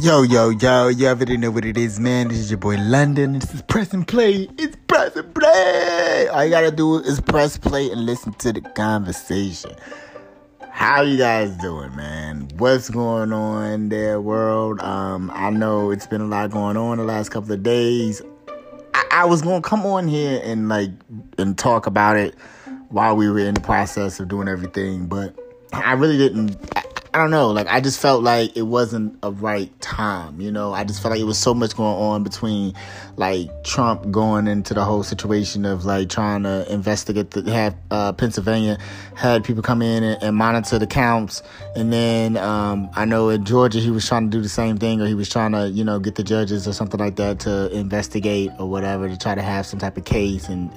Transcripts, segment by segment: Yo, you already know what it is, man. This is your boy London. This is Press and Play. It's Press and Play. All you gotta do is press play and listen to the conversation. How you guys doing, man? What's going on in their world? I know it's been a lot going on the last couple of days. I was gonna come on here and talk about it while we were in the process of doing everything, but I really didn't. I don't know. I just felt like it wasn't a right time, you know? I just felt like it was so much going on between, Trump going into the whole situation of, trying to investigate, Pennsylvania had people come in and monitor the counts. And then I know in Georgia he was trying to do the same thing, or he was trying to, get the judges or something like that to investigate or whatever, to try to have some type of case and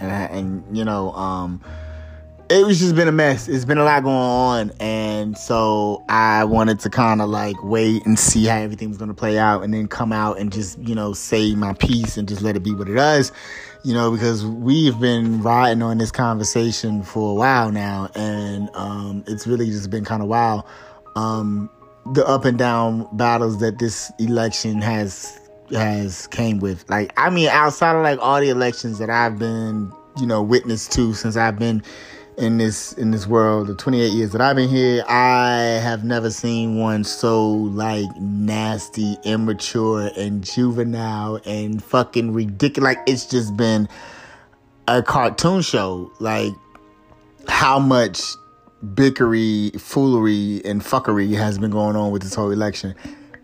it was just been a mess. It's been a lot going on. And so I wanted to kind of wait and see how everything was going to play out and then come out and just, say my piece and just let it be what it is, because we've been riding on this conversation for a while now. And it's really just been kind of wild. The up and down battles that this election has came with. Outside of all the elections that I've been, witness to since I've been in this world, the 28 years that I've been here, I have never seen one so nasty, immature, and juvenile, and fucking ridiculous. It's just been a cartoon show. How much bickery, foolery, and fuckery has been going on with this whole election.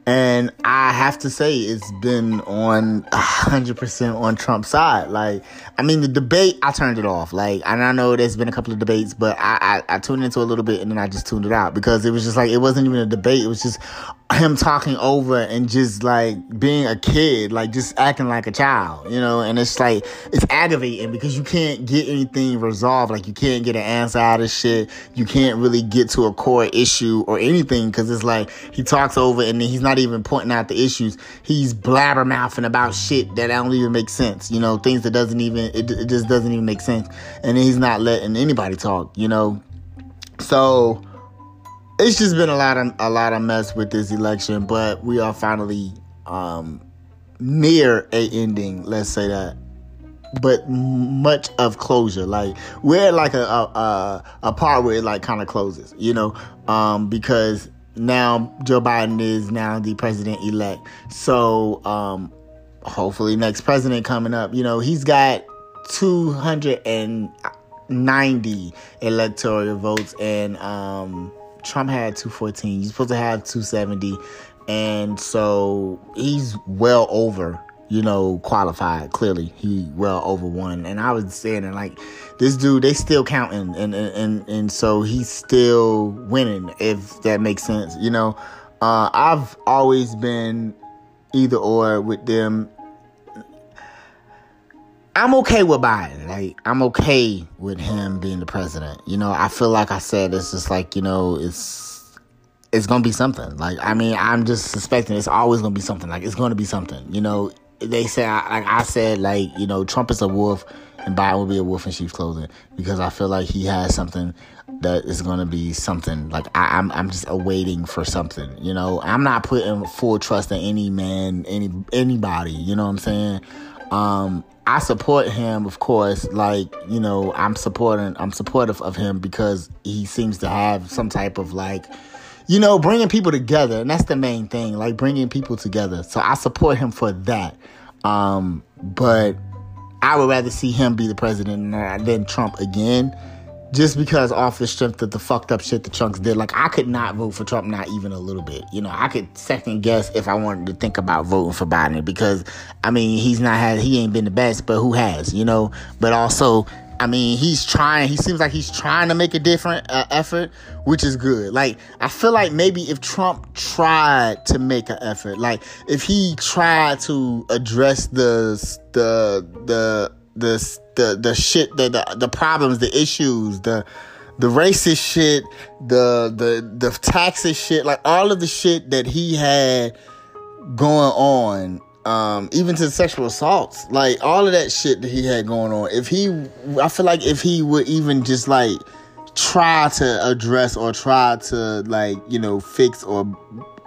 And I have to say, it's been on 100% on Trump's side. The debate, I turned it off. And I know there's been a couple of debates, but I tuned into a little bit and then I just tuned it out, because it was just it wasn't even a debate. It was just him talking over and just being a kid, just acting like a child, and it's it's aggravating, because you can't get anything resolved. You can't get an answer out of shit. You can't really get to a core issue or anything, because it's he talks over and then he's not even pointing out the issues. He's blabbermouthing about shit that don't even make sense, things that it just doesn't even make sense, and he's not letting anybody talk, so it's just been a lot of mess with this election. But we are finally near a ending, let's say that, but much of closure. We're at a part where it kind of closes, because now Joe Biden is now the president-elect. So hopefully next president coming up, he's got 290 electoral votes, and Trump had 214. He's supposed to have 270. And so he's well over, qualified. Clearly, he well over one. And I was saying that, this dude, they still counting. And so he's still winning, if that makes sense. I've always been either or with them. I'm okay with Biden. I'm okay with him being the president. I feel like I said, it's just it's going to be something. I'm just suspecting it's always going to be something. It's going to be something. They say, Trump is a wolf and Biden will be a wolf in sheep's clothing, because I feel like he has something that is going to be something. I'm just awaiting for something, I'm not putting full trust in any man, anybody, what I'm saying? I support him, of course, I'm supportive of him, because he seems to have some type of bringing people together. And that's the main thing, bringing people together. So I support him for that. But I would rather see him be the president than Trump again, just because off the strength of the fucked up shit the Trumps did. I could not vote for Trump, not even a little bit. I could second guess if I wanted to think about voting for Biden, because he ain't been the best, but who has, But also, he seems like he's trying to make a different effort, which is good. I feel like maybe if Trump tried to make an effort, if he tried to address the shit, the problems, the issues, the racist shit, the taxes shit, all of the shit that he had going on, even to sexual assaults, all of that shit that he had going on. I feel like if he would even just try to address or try to fix or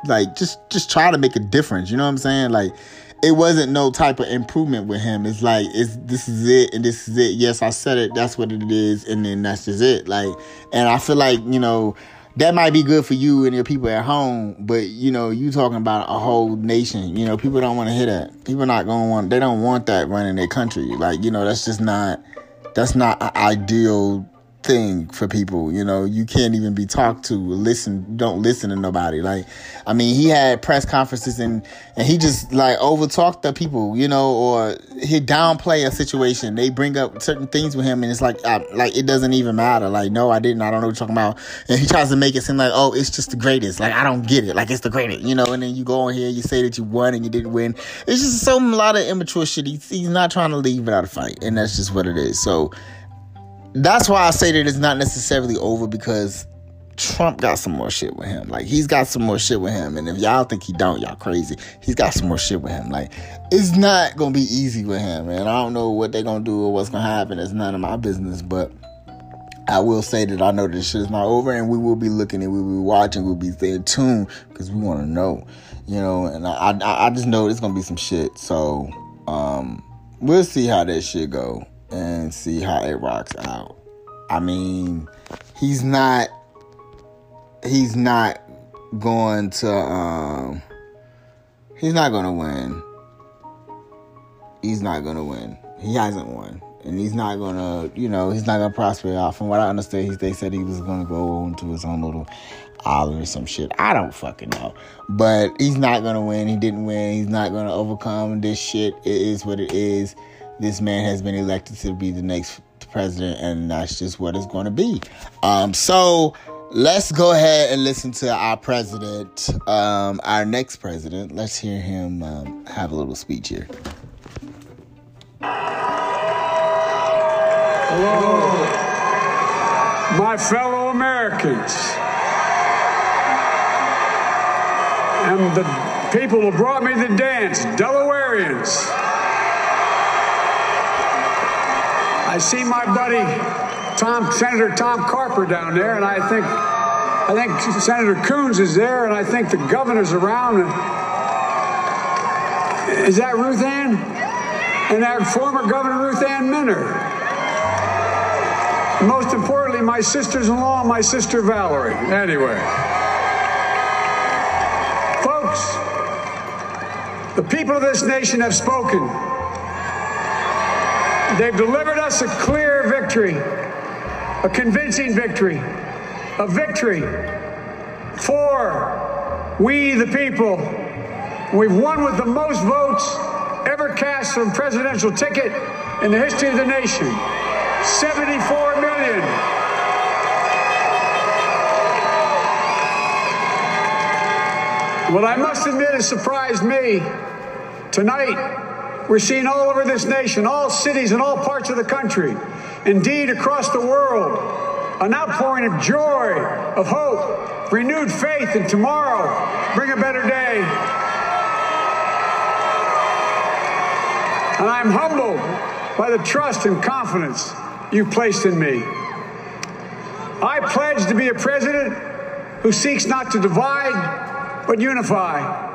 like, just try to make a difference. You know what I'm saying? Like, it wasn't no type of improvement with him. It's like, this is it, and this is it. Yes, I said it. That's what it is. And then that's just it. Like, and I feel like, you know, that might be good for you and your people at home, but, you know, you talking about a whole nation. You know, people don't want to hear that. People not going to want, they don't want that running their country. Like, you know, that's just not, that's not an ideal thing for people. You know, you can't even be talked to, listen, don't listen to nobody. Like, I mean, he had press conferences and he just like overtalked the people, you know, or he downplay a situation. They bring up certain things with him and it's like it doesn't even matter. Like, no, I didn't, I don't know what you're talking about. And he tries to make it seem like, oh, it's just the greatest. Like, I don't get it. Like, it's the greatest, you know. And then you go on here, you say that you won and you didn't win. It's just so a lot of immature shit. He's not trying to leave without a fight, and that's just what it is. So that's why I say that it's not necessarily over, because Trump got some more shit with him. Like, he's got some more shit with him. And if y'all think he don't, y'all crazy. He's got some more shit with him. Like, it's not going to be easy with him, man. I don't know what they're going to do or what's going to happen. It's none of my business. But I will say that I know this shit is not over, and we will be looking and we will be watching. We'll be staying tuned because we want to know, you know. And I just know there's going to be some shit. So we'll see how that shit go and see how it rocks out. I mean, he's not going to win. He's not going to win. He hasn't won. And he's not going to, you know, he's not going to prosper off. From what I understand, they said he was going to go into his own little island or some shit. I don't fucking know. But he's not going to win. He didn't win. He's not going to overcome this shit. It is what it is. This man has been elected to be the next president, and that's just what it's going to be. So let's go ahead and listen to our president, our next president. Let's hear him have a little speech here. Hello, my fellow Americans and the people who brought me the dance, Delawareans. I see my buddy, Senator Tom Carper down there, and I think Senator Coons is there, and I think the governor's around. Is that Ruth Ann? And that former governor, Ruth Ann Minner. And most importantly, my sisters-in-law and my sister Valerie. Anyway. Folks, the people of this nation have spoken. They've delivered us a clear victory, a convincing victory, a victory for we the people. We've won with the most votes ever cast on a presidential ticket in the history of the nation, 74 million. What I must admit has surprised me tonight. We're seeing all over this nation, all cities and all parts of the country, indeed across the world, an outpouring of joy, of hope, renewed faith, and tomorrow, bring a better day. And I'm humbled by the trust and confidence you placed in me. I pledge to be a president who seeks not to divide, but unify.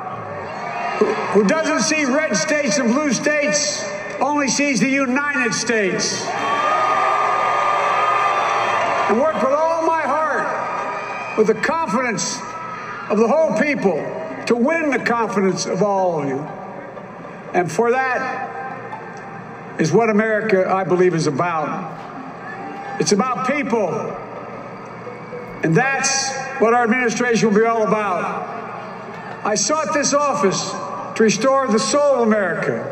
Who doesn't see red states and blue states, only sees the United States. I work with all my heart, with the confidence of the whole people, to win the confidence of all of you. And for that is what America, I believe, is about. It's about people. And that's what our administration will be all about. I sought this office to restore the soul of America,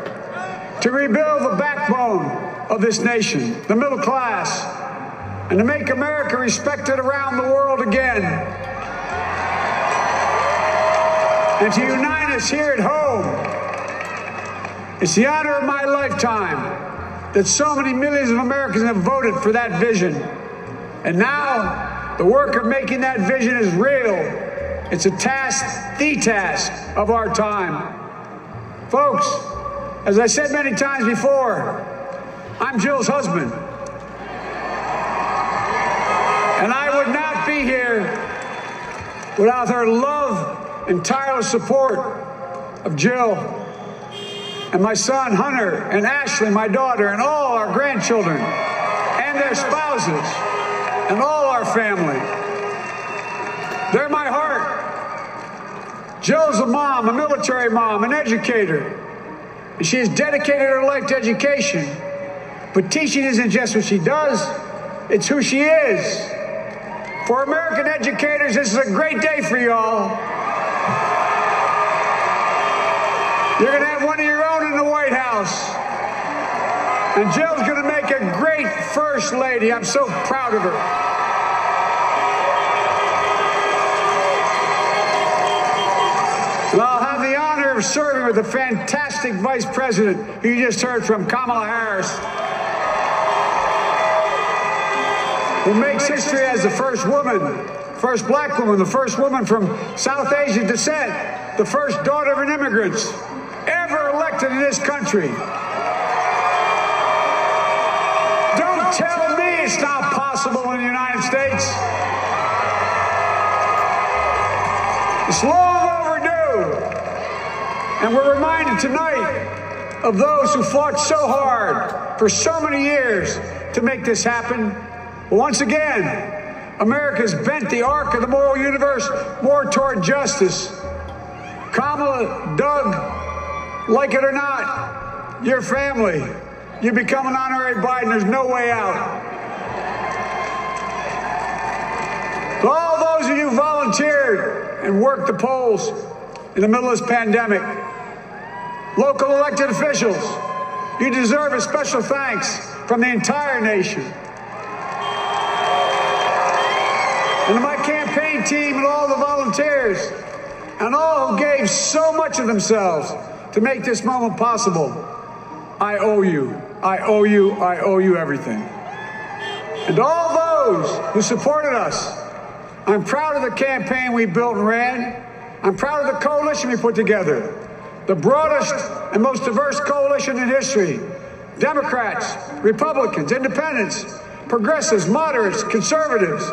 to rebuild the backbone of this nation, the middle class, and to make America respected around the world again, and to unite us here at home. It's the honor of my lifetime that so many millions of Americans have voted for that vision. And now the work of making that vision is real. It's a task, the task of our time. Folks, as I said many times before, I'm Jill's husband. And I would not be here without her love entire support of Jill and my son Hunter and Ashley, my daughter, and all our grandchildren and their spouses and all our family. They're my heart. Jill's a mom, a military mom, an educator. And she has dedicated her life to education. But teaching isn't just what she does, it's who she is. For American educators, this is a great day for y'all. You're gonna have one of your own in the White House. And Jill's gonna make a great First Lady. I'm so proud of her. And I'll have the honor of serving with the fantastic Vice President who you just heard from, Kamala Harris, who makes history as the first woman, first black woman, the first woman from South Asian descent, the first daughter of an immigrant ever elected in this country. Don't tell me it's not possible in the United States. It's long overdue. And we're reminded tonight of those who fought so hard for so many years to make this happen. Once again, America's bent the arc of the moral universe more toward justice. Kamala, Doug, like it or not, your family, you become an honorary Biden, there's no way out. To all those of you who volunteered and worked the polls in the middle of this pandemic, local elected officials, you deserve a special thanks from the entire nation. And to my campaign team and all the volunteers, and all who gave so much of themselves to make this moment possible, I owe you, I owe you, I owe you everything. And to all those who supported us, I'm proud of the campaign we built and ran. I'm proud of the coalition we put together, the broadest and most diverse coalition in history. Democrats, Republicans, Independents, Progressives, Moderates, Conservatives,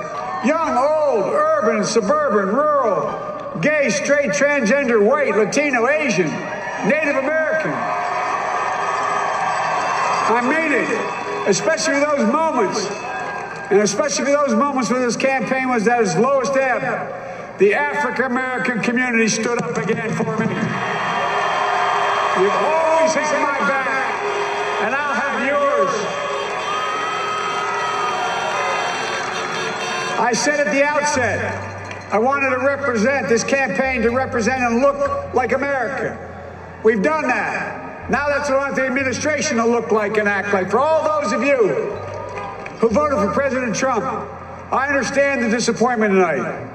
young, old, urban, suburban, rural, gay, straight, transgender, white, Latino, Asian, Native American. I mean it, especially those moments, and especially those moments when this campaign was at its lowest ebb. The African-American community stood up again for me. You've always had my back, and I'll have yours. I said at the outset, I wanted to represent this campaign to represent and look like America. We've done that. Now that's what I want the administration to look like and act like. For all those of you who voted for President Trump, I understand the disappointment tonight.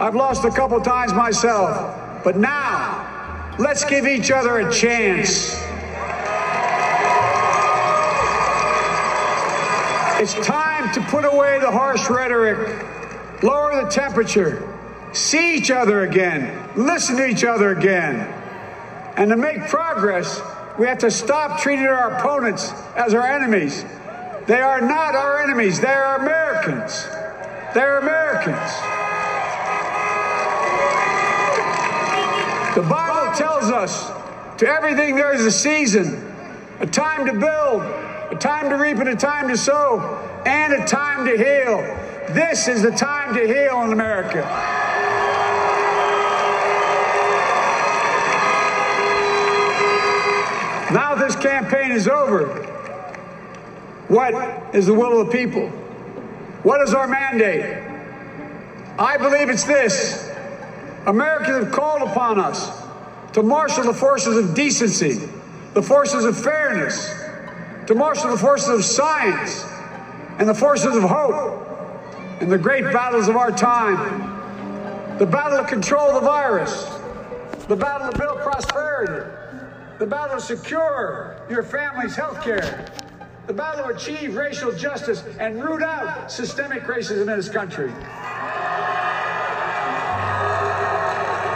I've lost a couple times myself, but now, let's give each other a chance. It's time to put away the harsh rhetoric, lower the temperature, see each other again, listen to each other again. And to make progress, we have to stop treating our opponents as our enemies. They are not our enemies, they are Americans. They're Americans. The Bible tells us, to everything there is a season, a time to build, a time to reap, and a time to sow, and a time to heal. This is the time to heal in America. Now this campaign is over, what is the will of the people? What is our mandate? I believe it's this. Americans have called upon us to marshal the forces of decency, the forces of fairness, to marshal the forces of science, and the forces of hope in the great battles of our time. The battle to control the virus, the battle to build prosperity, the battle to secure your family's health care, the battle to achieve racial justice and root out systemic racism in this country.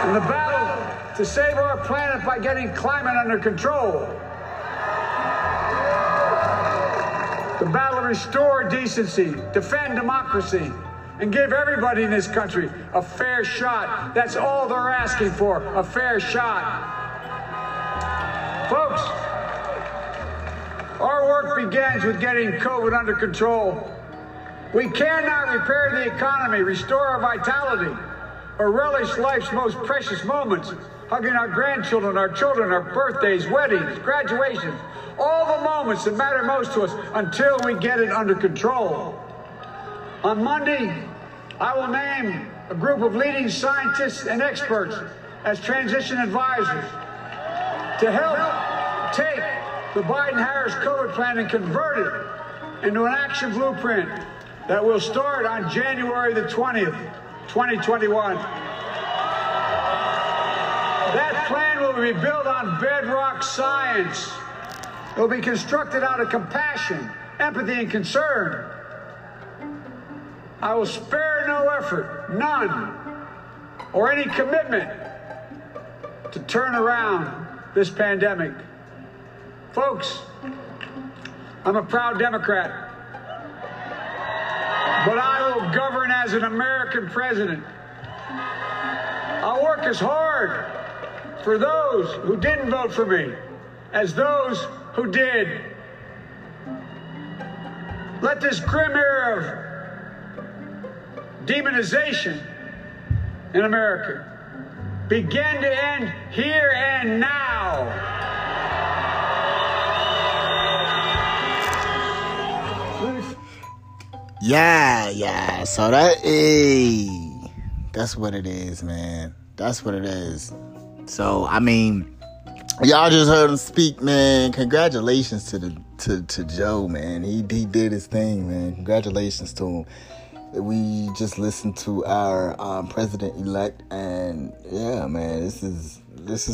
And the battle to save our planet by getting climate under control. The battle to restore decency, defend democracy, and give everybody in this country a fair shot. That's all they're asking for, a fair shot. Folks, our work begins with getting COVID under control. We cannot repair the economy, restore our vitality, or relish life's most precious moments, hugging our grandchildren, our children, our birthdays, weddings, graduations, all the moments that matter most to us until we get it under control. On Monday, I will name a group of leading scientists and experts as transition advisors to help take the Biden-Harris COVID plan and convert it into an action blueprint that will start on January the 20th, 2021. That plan will be built on bedrock science. It will be constructed out of compassion, empathy, and concern. I will spare no effort, none, or any commitment to turn around this pandemic. Folks, I'm a proud Democrat, but I will govern as an American president. I'll work as hard for those who didn't vote for me as those who did. Let this grim era of demonization in America begin to end here and now. Yeah, so that's what it is, man. That's what it is. So, I mean, y'all just heard him speak, man. Congratulations to Joe, man. He did his thing, man. Congratulations to him. We just listened to our president-elect, and yeah, man, this is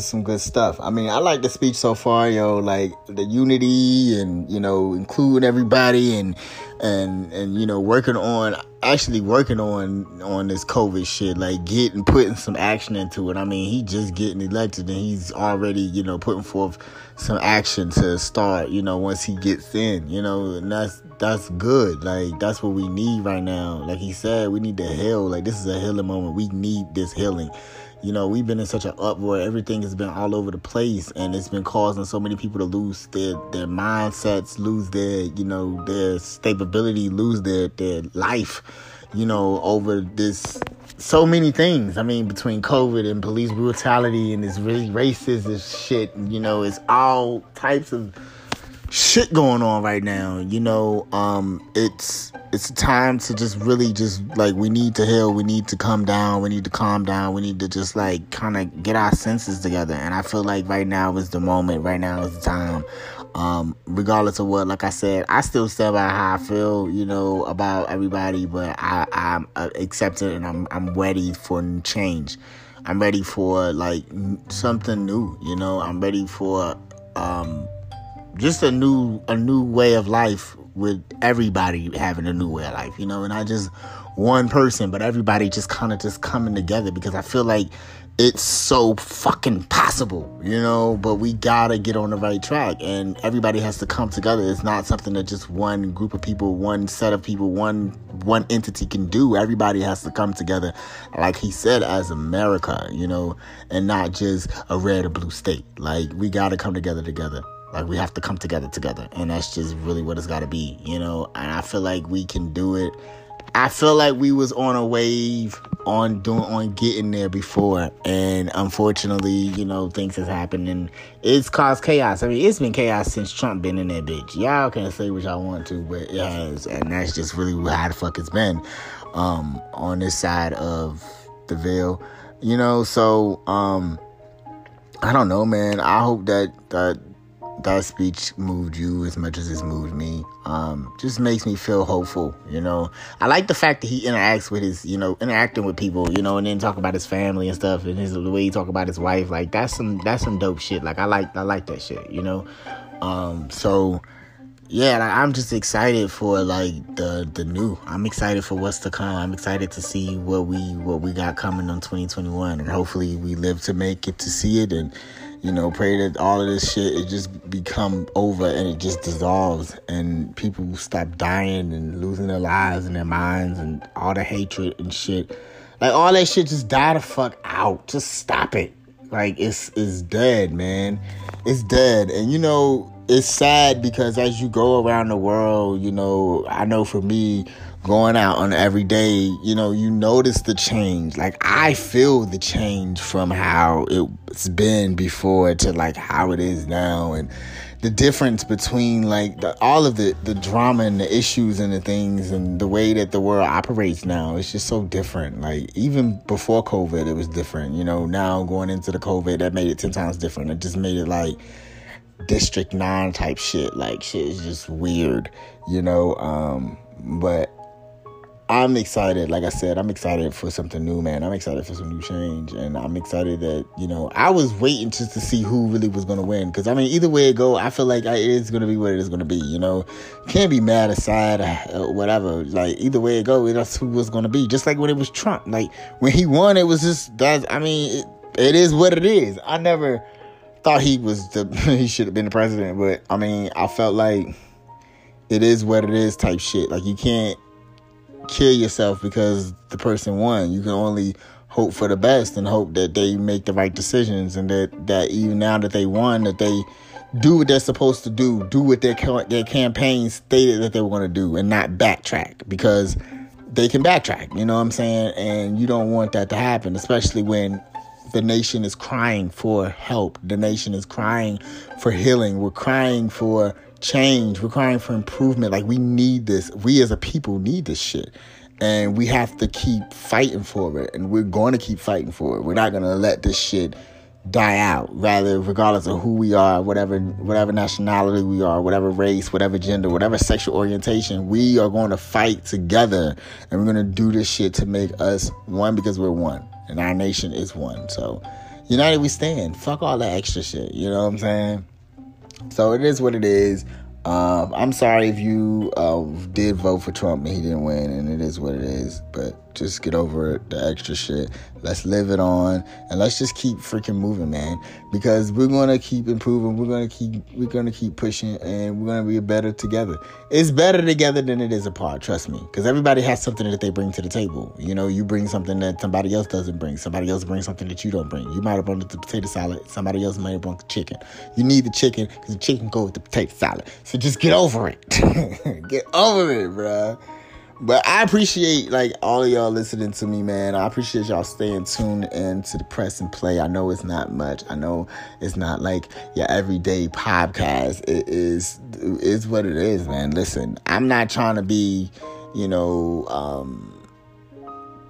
some good stuff. I mean, I like the speech so far, yo. Like the unity, and including everybody, and working on this COVID shit, like putting some action into it. I mean, he just getting elected and he's already, putting forth some action to start, once he gets in, and that's good. Like, that's what we need right now. Like he said, we need to heal. Like, this is a healing moment. We need this healing. We've been in such an uproar. Everything has been all over the place, and it's been causing so many people to lose their mindsets, lose their, their stability, lose their life, over this, so many things. I mean, between COVID and police brutality and this really racist shit, it's all types of shit going on right now. It's time to just really we need to heal. We need to come down. We need to calm down. We need to just kind of get our senses together. And I feel like right now is the moment. Right now is the time. Regardless of what, like I said, I still stand by how I feel, about everybody, but I'm accepted, and I'm ready for change. I'm ready for something new. I'm ready for, just a new way of life, with everybody having a new way of life, and not just one person, but everybody just kind of just coming together, because I feel like it's so fucking possible, but we gotta get on the right track, and everybody has to come together. It's not something that just one group of people, one set of people, one entity can do. Everybody has to come together, like he said, as America, and not just a red or blue state. Like, we gotta come together. Like, we have to come together. And that's just really what it's got to be, And I feel like we can do it. I feel like we was on a wave on getting there before. And unfortunately, things has happened. And it's caused chaos. I mean, it's been chaos since Trump been in that bitch. Y'all can say what y'all want to, but it has. And that's just really how the fuck it's been on this side of the veil. So, I don't know, man. I hope that speech moved you as much as it's moved me. Just makes me feel hopeful, I like the fact that he interacts with his, interacting with people, and then talk about his family and stuff, and the way he talk about his wife. Like, that's some dope shit. Like, I like that shit, So yeah, I'm just excited for the new. I'm excited for what's to come. I'm excited to see what we got coming on 2021, and hopefully we live to make it to see it, and you know, pray that all of this shit, it just become over and it just dissolves and people stop dying and losing their lives and their minds and all the hatred and shit. Like, all that shit just die the fuck out. Just stop it. Like, it's dead, man. It's dead. And, you know, it's sad because as you go around the world, you know, I know for me, going out on every day, you know, you notice the change. Like, I feel the change from how it's been before to, like, how it is now. And the difference between, like, all of the drama and the issues and the things and the way that the world operates now, it's just so different. Like, even before COVID, it was different. You know, now going into the COVID, that made it 10 times different. It just made it, like, District 9 type shit. Like, shit is just weird, you know? But I'm excited. Like I said, I'm excited for something new, man. I'm excited for some new change. And I'm excited that, you know, I was waiting just to see who really was going to win. Because, I mean, either way it go, I feel like it is going to be what it is going to be, you know. Can't be mad aside or whatever. Like, either way it go, that's who it was going to be. Just like when it was Trump. Like, when he won, it was just, it is what it is. I never thought he should have been the president. But, I mean, I felt like it is what it is type shit. Like, you can't kill yourself because the person won. You can only hope for the best and hope that they make the right decisions and that even now that they won, that they do what they're supposed to do, what their campaign stated that they were going to do and not backtrack, because they can backtrack, you know what I'm saying? And you don't want that to happen, especially when the nation is crying for help. The nation is crying for healing. We're crying for change. We're crying for improvement. Like, we need this. We as a people need this shit. And we have to keep fighting for it. And we're going to keep fighting for it. We're not going to let this shit die out. Rather, regardless of who we are, whatever nationality we are, whatever race, whatever gender, whatever sexual orientation, we are going to fight together. And we're going to do this shit to make us one, because we're one. And our nation is one. So, united we stand. Fuck all that extra shit. You know what I'm saying? So it is what it is. I'm sorry if you did vote for Trump and he didn't win, and it is what it is. But just get over it, the extra shit. Let's live it on, and let's just keep freaking moving, man. Because we're gonna keep improving. We're gonna keep pushing, and we're gonna be better together. It's better together than it is apart. Trust me. Because everybody has something that they bring to the table. You know, you bring something that somebody else doesn't bring. Somebody else brings something that you don't bring. You might have brought the potato salad. Somebody else might have brought the chicken. You need the chicken because the chicken goes with the potato salad. So just get over it. Get over it, bruh. But I appreciate, like, all of y'all listening to me, man. I appreciate y'all staying tuned in to the Press and Play. I know it's not much. I know it's not like your everyday podcast. It is what it is, man. Listen, I'm not trying to be, you know,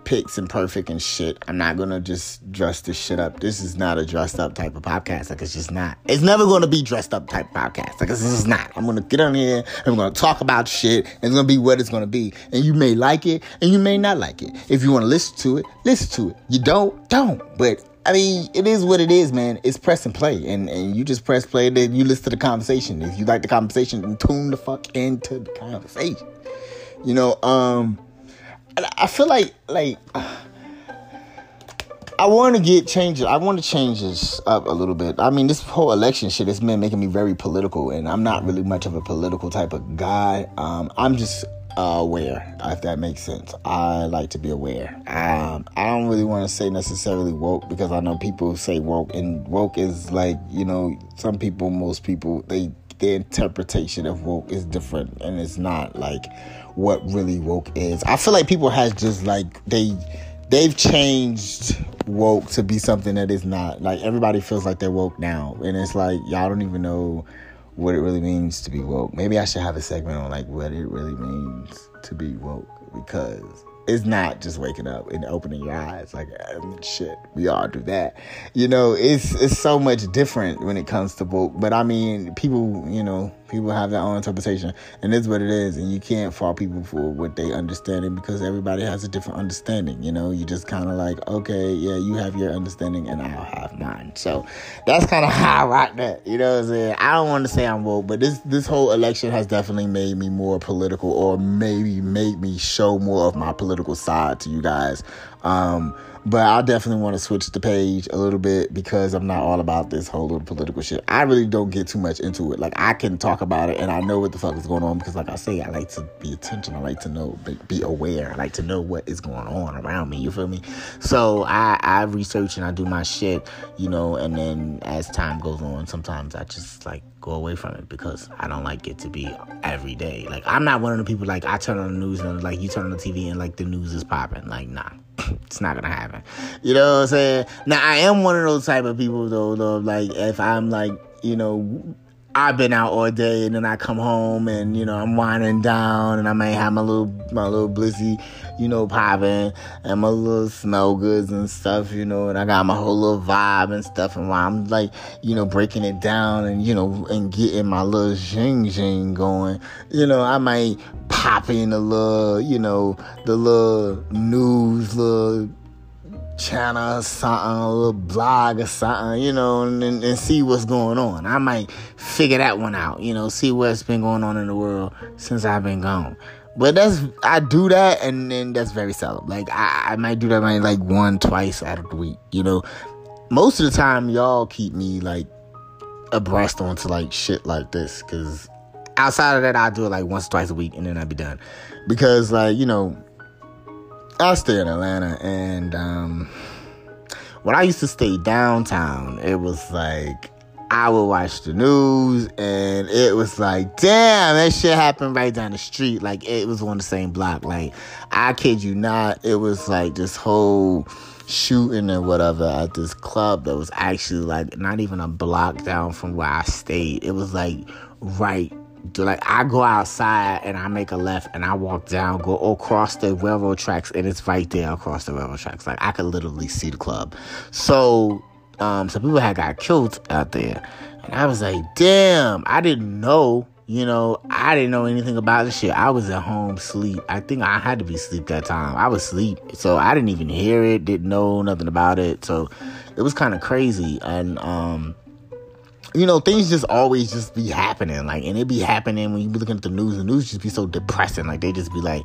picks and perfect and shit. I'm not gonna just dress this shit up. This is not a dressed up type of podcast. Like, it's just not. It's never gonna be dressed up type of podcast. Like, it's just not. I'm gonna get on here and we're gonna talk about shit. And it's gonna be what it's gonna be. And you may like it and you may not like it. If you wanna listen to it, listen to it. You don't. But I mean, it is what it is, man. It's Press and Play. And you just press play, then you listen to the conversation. If you like the conversation, then tune the fuck into the conversation. You know, I feel like I want to get changes. I want to change this up a little bit. I mean, this whole election shit has been making me very political, and I'm not really much of a political type of guy. I'm just aware, if that makes sense. I like to be aware. I don't really want to say necessarily woke, because I know people say woke, and woke is like, you know, some people, most people, their interpretation of woke is different, and it's not like what really woke is. I feel like people has just like they've changed woke to be something that is not. Like, everybody feels like they're woke now, and it's like y'all don't even know what it really means to be woke. Maybe I should have a segment on like what it really means to be woke, because it's not just waking up and opening your eyes. Like, shit, we all do that. You know, it's so much different when it comes to woke. But, I mean, people, you know, people have their own interpretation. And it's what it is. And you can't fault people for what they understanding, because everybody has a different understanding. You know, you just kind of like, okay, yeah, you have your understanding and I'll have mine. So that's kind of how I rock that. You know what I'm saying? I don't want to say I'm woke, but this whole election has definitely made me more political, or maybe made me show more of my political side to you guys. But I definitely want to switch the page a little bit because I'm not all about this whole little political shit. I really don't get too much into it. Like, I can talk about it and I know what the fuck is going on because, like I say, I like to be attention. I like to know, be aware. I like to know what is going on around me. You feel me? So I research and I do my shit, you know, and then as time goes on, sometimes I just, like, go away from it because I don't like it to be every day. Like, I'm not one of the people, like, I turn on the news and, like, you turn on the TV and, like, the news is popping. Like, nah. It's not gonna happen. You know what I'm saying? Now, I am one of those type of people, though, like, if I'm, like, you know, I've been out all day and then I come home and, you know, I'm winding down and I may have my little blizzy, you know, popping and my little smell goods and stuff, you know, and I got my whole little vibe and stuff, and while I'm, like, you know, breaking it down and, you know, and getting my little zing going, you know, I might pop in the little, you know, the little news, little channel or something, a little blog or something, you know, and see what's going on. I might figure that one out, you know, see what's been going on in the world since I've been gone. But I do that, and then that's very seldom. Like, I might do that like twice out of the week, you know. Most of the time, y'all keep me, like, abreast onto, like, shit like this, because outside of that, I do it, like, once or twice a week, and then I'll be done. Because, like, you know, I stay in Atlanta, and when I used to stay downtown, it was like I would watch the news, and it was like, damn, that shit happened right down the street. Like, it was on the same block. Like, I kid you not, it was like this whole shooting or whatever at this club that was actually, like, not even a block down from where I stayed. It was like right. Like, I go outside and I make a left and I walk down, go across the railroad tracks, and it's right there across the railroad tracks. Like, I could literally see the club. So, some people had got killed out there, and I was like, damn, I didn't know. You know, I didn't know anything about this shit. I was at home asleep. I think I had to be asleep that time. I was asleep, so I didn't even hear it. Didn't know nothing about it. So it was kind of crazy, and you know, things just always just be happening, like, and it be happening when you be looking at the news just be so depressing, like, they just be like,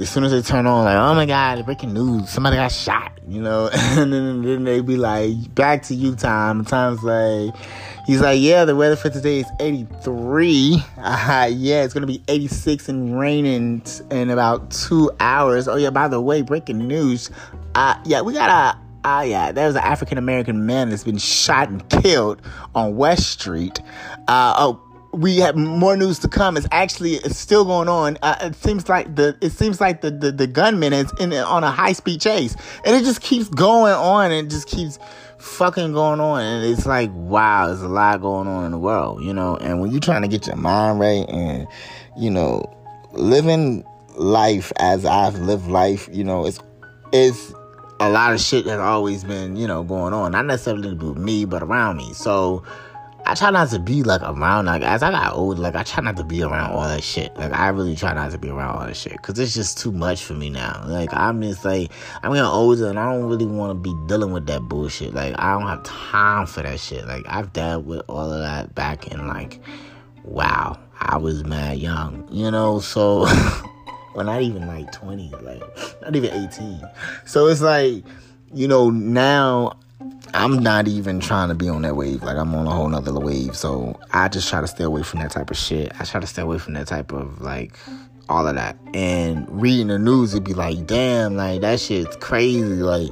as soon as they turn on, like, oh my God, breaking news, somebody got shot, you know, and then they be like, back to you, Tom, and Tom's like, he's like, yeah, the weather for today is 83, yeah, it's gonna be 86 and raining in about 2 hours, oh yeah, by the way, breaking news, yeah, we got a, there's an African-American man that's been shot and killed on West Street. We have more news to come. It's still going on. It seems like the gunman is on a high-speed chase, and it just keeps going on and just keeps fucking going on. And it's like, wow, there's a lot going on in the world, you know. And when you're trying to get your mind right and, you know, living life as I've lived life, you know, it's a lot of shit has always been, you know, going on. Not necessarily with me, but around me. So I try not to be, like, around. Like, as I got older, like, I try not to be around all that shit. Like, I really try not to be around all that shit because it's just too much for me now. Like, I'm just, like, I'm getting older and I don't really want to be dealing with that bullshit. Like, I don't have time for that shit. Like, I've dealt with all of that back in, like, wow, I was mad young, you know? So... Well, not even, like, 20, like, not even 18. So it's like, you know, now I'm not even trying to be on that wave. Like, I'm on a whole nother wave. So I just try to stay away from that type of shit. I try to stay away from that type of, like, all of that. And reading the news, it'd be like, damn, like, that shit's crazy. Like,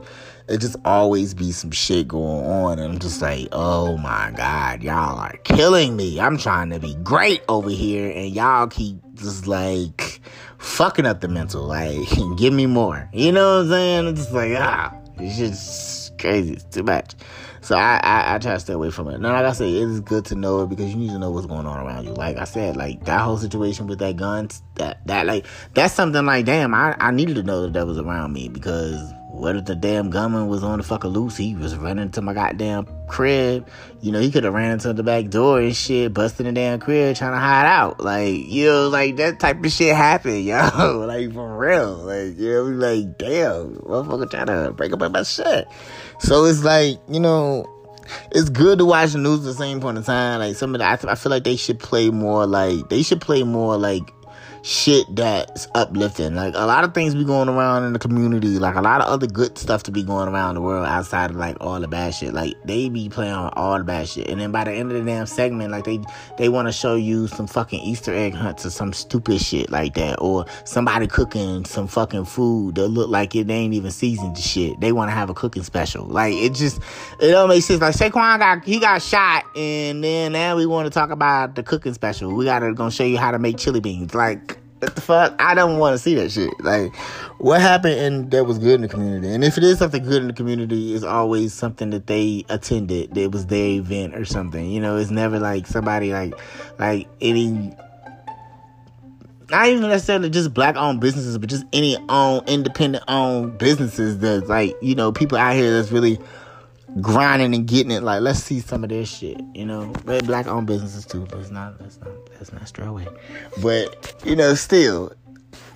it just always be some shit going on. And I'm just like, oh, my God, y'all are killing me. I'm trying to be great over here. And y'all keep just, like... fucking up the mental, like, give me more, you know what I'm saying? It's just like, it's just crazy, it's too much. So I try to stay away from it. Now, like I say, it is good to know it because you need to know what's going on around you. Like I said, like, that whole situation with that gun, that like, that's something like, damn, I needed to know that was around me because what if the damn gunman was on the fucking loose? He was running into my goddamn crib. You know, he could have ran into the back door and shit, busting the damn crib, trying to hide out. Like, you know, like, that type of shit happened, yo. Like, for real. Like, you know, like, damn, motherfucker trying to break up my shit. So it's like, you know, it's good to watch the news at the same point in time. Like, some of the, I feel like they should play more, like, shit that's uplifting. Like, a lot of things be going around in the community, like a lot of other good stuff to be going around the world outside of like all the bad shit. Like, they be playing on all the bad shit, and then by the end of the damn segment, like they want to show you some fucking Easter egg hunts or some stupid shit like that, or somebody cooking some fucking food that look like it ain't even seasoned to shit. They want to have a cooking special. Like, it don't make sense. Like, Saquon got shot, and then now we want to talk about the cooking special. We gonna show you how to make chili beans. Like, what the fuck? I don't want to see that shit. Like, what happened and that was good in the community? And if it is something good in the community, it's always something that they attended, that was their event or something. You know, it's never like somebody like any, not even necessarily just black-owned businesses, but just any independent-owned businesses that, like, you know, people out here that's really grinding and getting it. Like, let's see some of their shit, you know. They're black-owned businesses too, but let's not stray away. But, you know, still,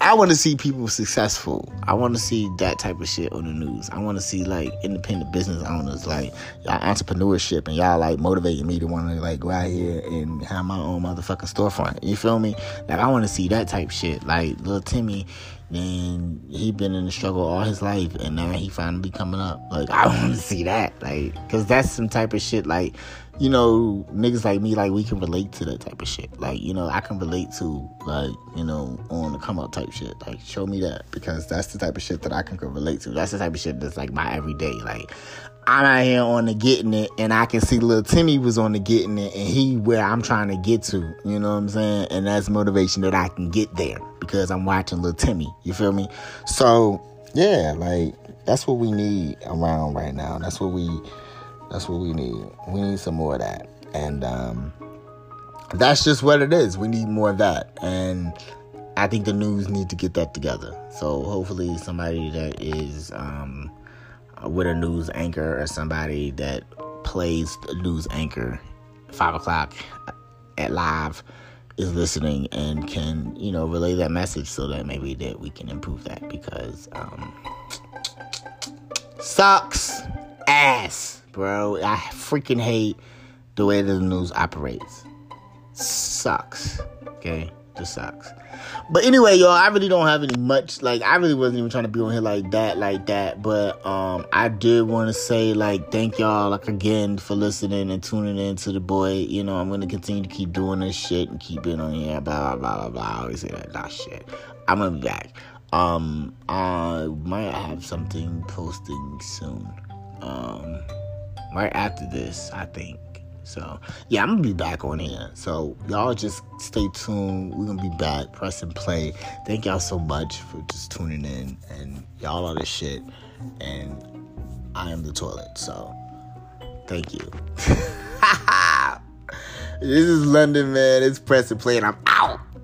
I want to see people successful. I want to see that type of shit on the news. I want to see, like, independent business owners, like, y'all entrepreneurship, and y'all, like, motivating me to want to, like, go out here and have my own motherfucking storefront. You feel me? Like, I want to see that type shit. Like, little Timmy, and he been in the struggle all his life, and now he finally coming up. Like, I want to see that. Like, because that's some type of shit, like, you know, niggas like me, like, we can relate to that type of shit. Like, you know, I can relate to, like, you know, on the come up type shit. Like, show me that, because that's the type of shit that I can relate to. That's the type of shit that's, like, my everyday. Like, I'm out here on the getting it, and I can see little Timmy was on the getting it, and he where I'm trying to get to. You know what I'm saying? And that's motivation that I can get there because I'm watching little Timmy. You feel me? So, yeah, like, that's what we need around right now. That's what we need. We need some more of that. And that's just what it is. We need more of that. And I think the news need to get that together. So hopefully somebody that is with a news anchor, or somebody that plays the news anchor 5 o'clock at live, is listening and can, you know, relay that message so that maybe that we can improve that, because sucks ass, bro. I freaking hate the way that the news operates. Sucks. Okay, just sucks. But anyway, y'all, I really don't have any much, like, I really wasn't even trying to be on here like that, but I did want to say, like, thank y'all, like, again, for listening and tuning in to the boy. You know, I'm going to continue to keep doing this shit and keep being on here, blah, blah, blah, blah. I always say that shit. I'm going to be back. I might have something posting soon, right after this, I think. So, yeah, I'm going to be back on here. So, y'all just stay tuned. We're going to be back. Press and play. Thank y'all so much for just tuning in. And y'all are the shit. And I am the toilet. So, thank you. This is London, man. It's Press and Play, and I'm out.